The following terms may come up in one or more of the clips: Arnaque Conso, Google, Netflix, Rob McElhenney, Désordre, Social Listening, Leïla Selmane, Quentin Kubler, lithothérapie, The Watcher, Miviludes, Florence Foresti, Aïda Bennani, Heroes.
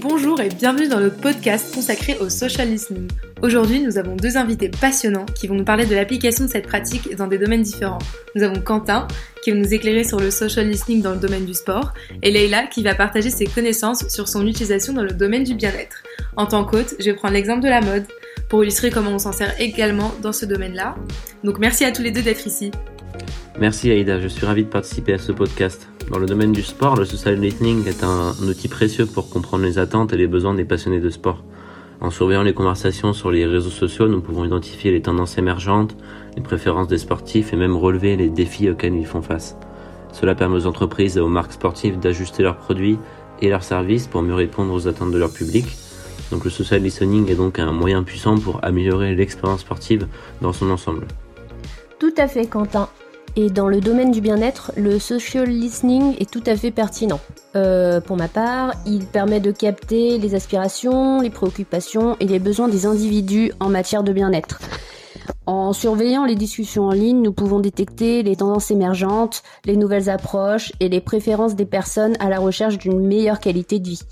Bonjour et bienvenue dans le podcast consacré au social listening. Aujourd'hui, nous avons deux invités passionnants qui vont nous parler de l'application de cette pratique dans des domaines différents. Nous avons Quentin qui va nous éclairer sur le social listening dans le domaine du sport et Leïla qui va partager ses connaissances sur son utilisation dans le domaine du bien-être. En tant qu'hôte, je vais prendre l'exemple de la mode pour illustrer comment on s'en sert également dans ce domaine-là. Donc merci à tous les deux d'être ici. Merci Aïda, je suis ravie de participer à ce podcast. Dans le domaine du sport, le social listening est un outil précieux pour comprendre les attentes et les besoins des passionnés de sport. En surveillant les conversations sur les réseaux sociaux, nous pouvons identifier les tendances émergentes, les préférences des sportifs et même relever les défis auxquels ils font face. Cela permet aux entreprises et aux marques sportives d'ajuster leurs produits et leurs services pour mieux répondre aux attentes de leur public. Donc le social listening est donc un moyen puissant pour améliorer l'expérience sportive dans son ensemble. Tout à fait, Quentin. Et dans le domaine du bien-être, le social listening est tout à fait pertinent. Pour ma part, il permet de capter les aspirations, les préoccupations et les besoins des individus en matière de bien-être. En surveillant les discussions en ligne, nous pouvons détecter les tendances émergentes, les nouvelles approches et les préférences des personnes à la recherche d'une meilleure qualité de vie.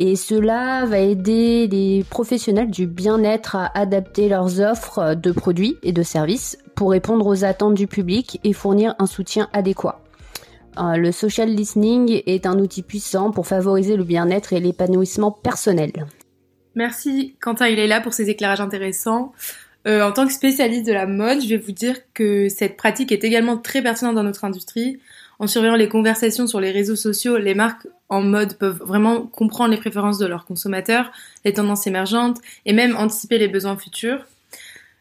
Et cela va aider les professionnels du bien-être à adapter leurs offres de produits et de services pour répondre aux attentes du public et fournir un soutien adéquat. Le social listening est un outil puissant pour favoriser le bien-être et l'épanouissement personnel. Merci Quentin et Leïla pour ces éclairages intéressants. En tant que spécialiste de la mode, je vais vous dire que cette pratique est également très pertinente dans notre industrie. En surveillant les conversations sur les réseaux sociaux, les marques en mode peuvent vraiment comprendre les préférences de leurs consommateurs, les tendances émergentes et même anticiper les besoins futurs.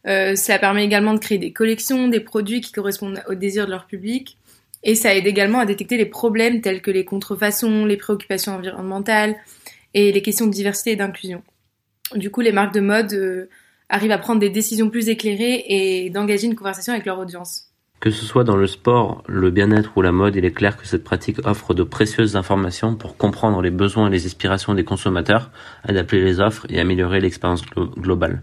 Cela permet également de créer des collections, des produits qui correspondent aux désirs de leur public et ça aide également à détecter les problèmes tels que les contrefaçons, les préoccupations environnementales et les questions de diversité et d'inclusion. Du coup, les marques de mode arrivent à prendre des décisions plus éclairées et d'engager une conversation avec leur audience. Que ce soit dans le sport, le bien-être ou la mode, il est clair que cette pratique offre de précieuses informations pour comprendre les besoins et les aspirations des consommateurs, adapter les offres et améliorer l'expérience globale.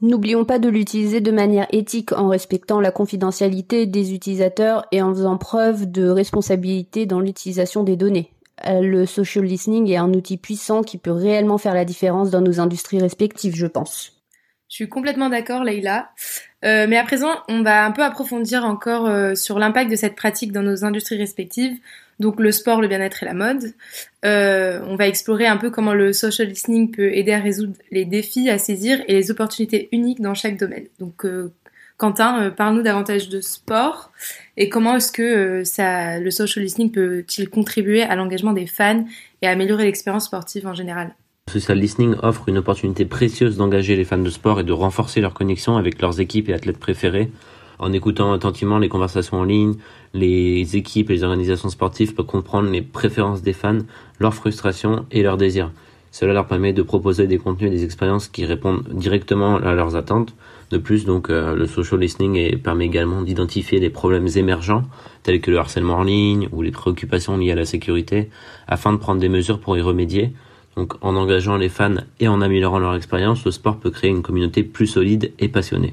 N'oublions pas de l'utiliser de manière éthique en respectant la confidentialité des utilisateurs et en faisant preuve de responsabilité dans l'utilisation des données. Le social listening est un outil puissant qui peut réellement faire la différence dans nos industries respectives, je pense. Je suis complètement d'accord, Leïla. Mais à présent, on va un peu approfondir encore sur l'impact de cette pratique dans nos industries respectives, donc le sport, le bien-être et la mode. On va explorer un peu comment le social listening peut aider à résoudre les défis à saisir et les opportunités uniques dans chaque domaine. Donc Quentin, parle-nous davantage de sport et comment est-ce que le social listening peut-il contribuer à l'engagement des fans et à améliorer l'expérience sportive en général ? Le social listening offre une opportunité précieuse d'engager les fans de sport et de renforcer leur connexion avec leurs équipes et athlètes préférés. En écoutant attentivement les conversations en ligne, les équipes et les organisations sportives peuvent comprendre les préférences des fans, leurs frustrations et leurs désirs. Cela leur permet de proposer des contenus et des expériences qui répondent directement à leurs attentes. De plus, le social listening permet également d'identifier les problèmes émergents, tels que le harcèlement en ligne ou les préoccupations liées à la sécurité, afin de prendre des mesures pour y remédier. Donc, en engageant les fans et en améliorant leur expérience, le sport peut créer une communauté plus solide et passionnée.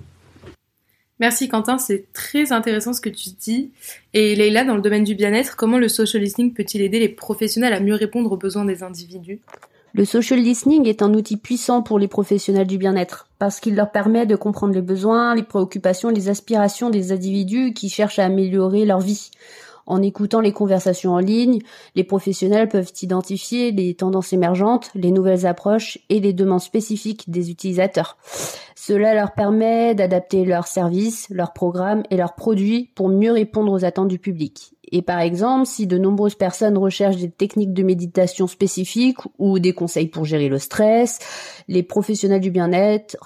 Merci Quentin, c'est très intéressant ce que tu dis. Et Leïla, dans le domaine du bien-être, comment le social listening peut-il aider les professionnels à mieux répondre aux besoins des individus ? Le social listening est un outil puissant pour les professionnels du bien-être, parce qu'il leur permet de comprendre les besoins, les préoccupations, les aspirations des individus qui cherchent à améliorer leur vie. En écoutant les conversations en ligne, les professionnels peuvent identifier les tendances émergentes, les nouvelles approches et les demandes spécifiques des utilisateurs. Cela leur permet d'adapter leurs services, leurs programmes et leurs produits pour mieux répondre aux attentes du public. Et par exemple, si de nombreuses personnes recherchent des techniques de méditation spécifiques ou des conseils pour gérer le stress, les professionnels du bien-être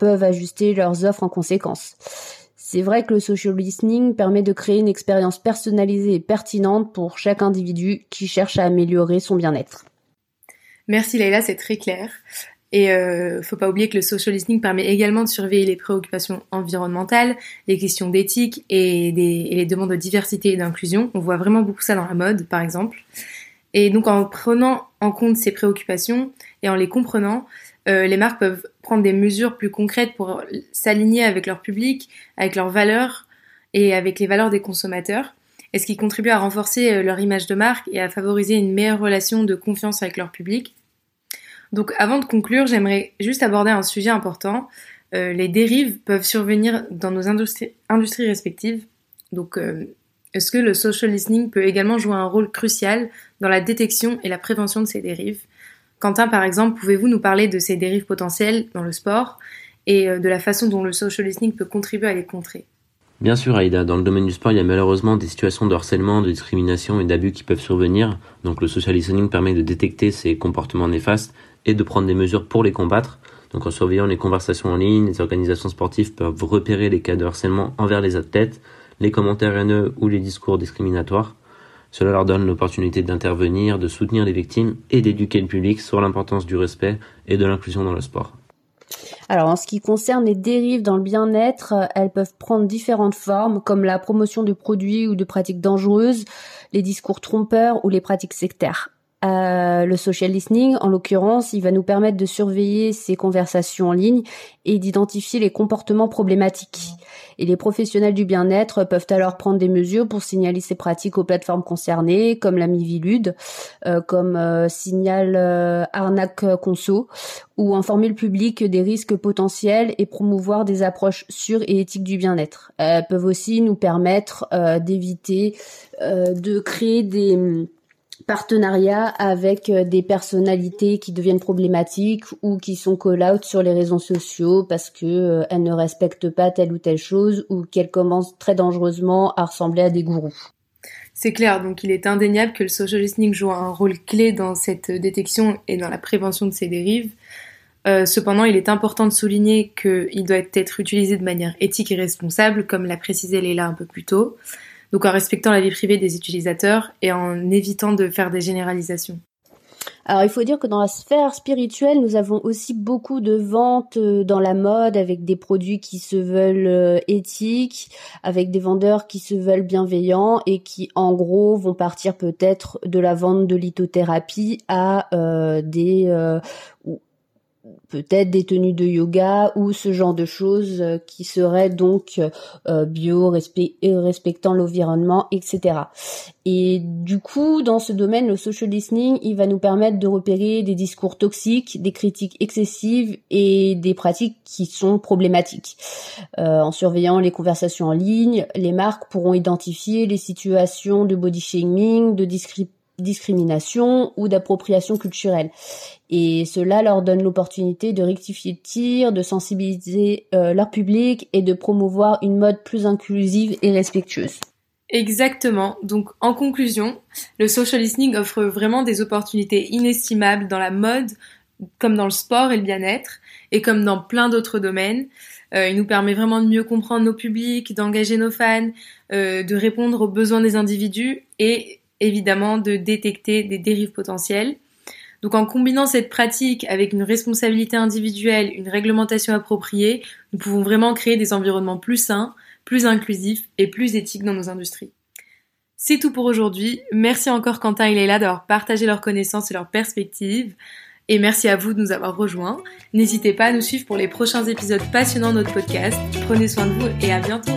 peuvent ajuster leurs offres en conséquence. C'est vrai que le social listening permet de créer une expérience personnalisée et pertinente pour chaque individu qui cherche à améliorer son bien-être. Merci Leïla, c'est très clair. Et faut pas oublier que le social listening permet également de surveiller les préoccupations environnementales, les questions d'éthique et les demandes de diversité et d'inclusion. On voit vraiment beaucoup ça dans la mode, par exemple. Et donc en prenant en compte ces préoccupations et en les comprenant, les marques peuvent prendre des mesures plus concrètes pour s'aligner avec leur public, avec leurs valeurs et avec les valeurs des consommateurs, et ce qui contribue à renforcer leur image de marque et à favoriser une meilleure relation de confiance avec leur public. Donc avant de conclure, j'aimerais juste aborder un sujet important. Les dérives peuvent survenir dans nos industries respectives. Donc est-ce que le social listening peut également jouer un rôle crucial dans la détection et la prévention de ces dérives? Quentin, par exemple, pouvez-vous nous parler de ces dérives potentielles dans le sport et de la façon dont le social listening peut contribuer à les contrer? Bien sûr, Aïda, dans le domaine du sport, il y a malheureusement des situations de harcèlement, de discrimination et d'abus qui peuvent survenir. Donc le social listening permet de détecter ces comportements néfastes et de prendre des mesures pour les combattre. Donc en surveillant les conversations en ligne, les organisations sportives peuvent repérer les cas de harcèlement envers les athlètes, les commentaires haineux ou les discours discriminatoires. Cela leur donne l'opportunité d'intervenir, de soutenir les victimes et d'éduquer le public sur l'importance du respect et de l'inclusion dans le sport. Alors, en ce qui concerne les dérives dans le bien-être, elles peuvent prendre différentes formes, comme la promotion de produits ou de pratiques dangereuses, les discours trompeurs ou les pratiques sectaires. Le social listening, en l'occurrence, il va nous permettre de surveiller ces conversations en ligne et d'identifier les comportements problématiques. Et les professionnels du bien-être peuvent alors prendre des mesures pour signaler ces pratiques aux plateformes concernées, comme la Miviludes, comme signale Arnaque Conso, ou informer le public des risques potentiels et promouvoir des approches sûres et éthiques du bien-être. Elles peuvent aussi nous permettre d'éviter de créer des partenariats avec des personnalités qui deviennent problématiques ou qui sont call-out sur les réseaux sociaux parce que elles ne respectent pas telle ou telle chose ou qu'elles commencent très dangereusement à ressembler à des gourous. C'est clair, donc il est indéniable que le social listening joue un rôle clé dans cette détection et dans la prévention de ces dérives. Cependant, il est important de souligner qu'il doit être utilisé de manière éthique et responsable, comme l'a précisé Leïla un peu plus tôt. Donc en respectant la vie privée des utilisateurs et en évitant de faire des généralisations. Alors il faut dire que dans la sphère spirituelle, nous avons aussi beaucoup de ventes dans la mode avec des produits qui se veulent éthiques, avec des vendeurs qui se veulent bienveillants et qui en gros vont partir peut-être de la vente de lithothérapie à peut-être des tenues de yoga ou ce genre de choses qui seraient donc bio, respectant l'environnement, etc. Et du coup, dans ce domaine, le social listening, il va nous permettre de repérer des discours toxiques, des critiques excessives et des pratiques qui sont problématiques. En surveillant les conversations en ligne, les marques pourront identifier les situations de body shaming, de discrimination ou d'appropriation culturelle. Et cela leur donne l'opportunité de rectifier le tir, de sensibiliser leur public et de promouvoir une mode plus inclusive et respectueuse. Exactement. Donc, en conclusion, le social listening offre vraiment des opportunités inestimables dans la mode, comme dans le sport et le bien-être, et comme dans plein d'autres domaines. Il nous permet vraiment de mieux comprendre nos publics, d'engager nos fans, de répondre aux besoins des individus et évidemment de détecter des dérives potentielles. Donc en combinant cette pratique avec une responsabilité individuelle, une réglementation appropriée, nous pouvons vraiment créer des environnements plus sains, plus inclusifs et plus éthiques dans nos industries. C'est tout pour aujourd'hui. Merci encore Quentin et Leïla d'avoir partagé leurs connaissances et leurs perspectives. Et merci à vous de nous avoir rejoints. N'hésitez pas à nous suivre pour les prochains épisodes passionnants de notre podcast. Prenez soin de vous et à bientôt.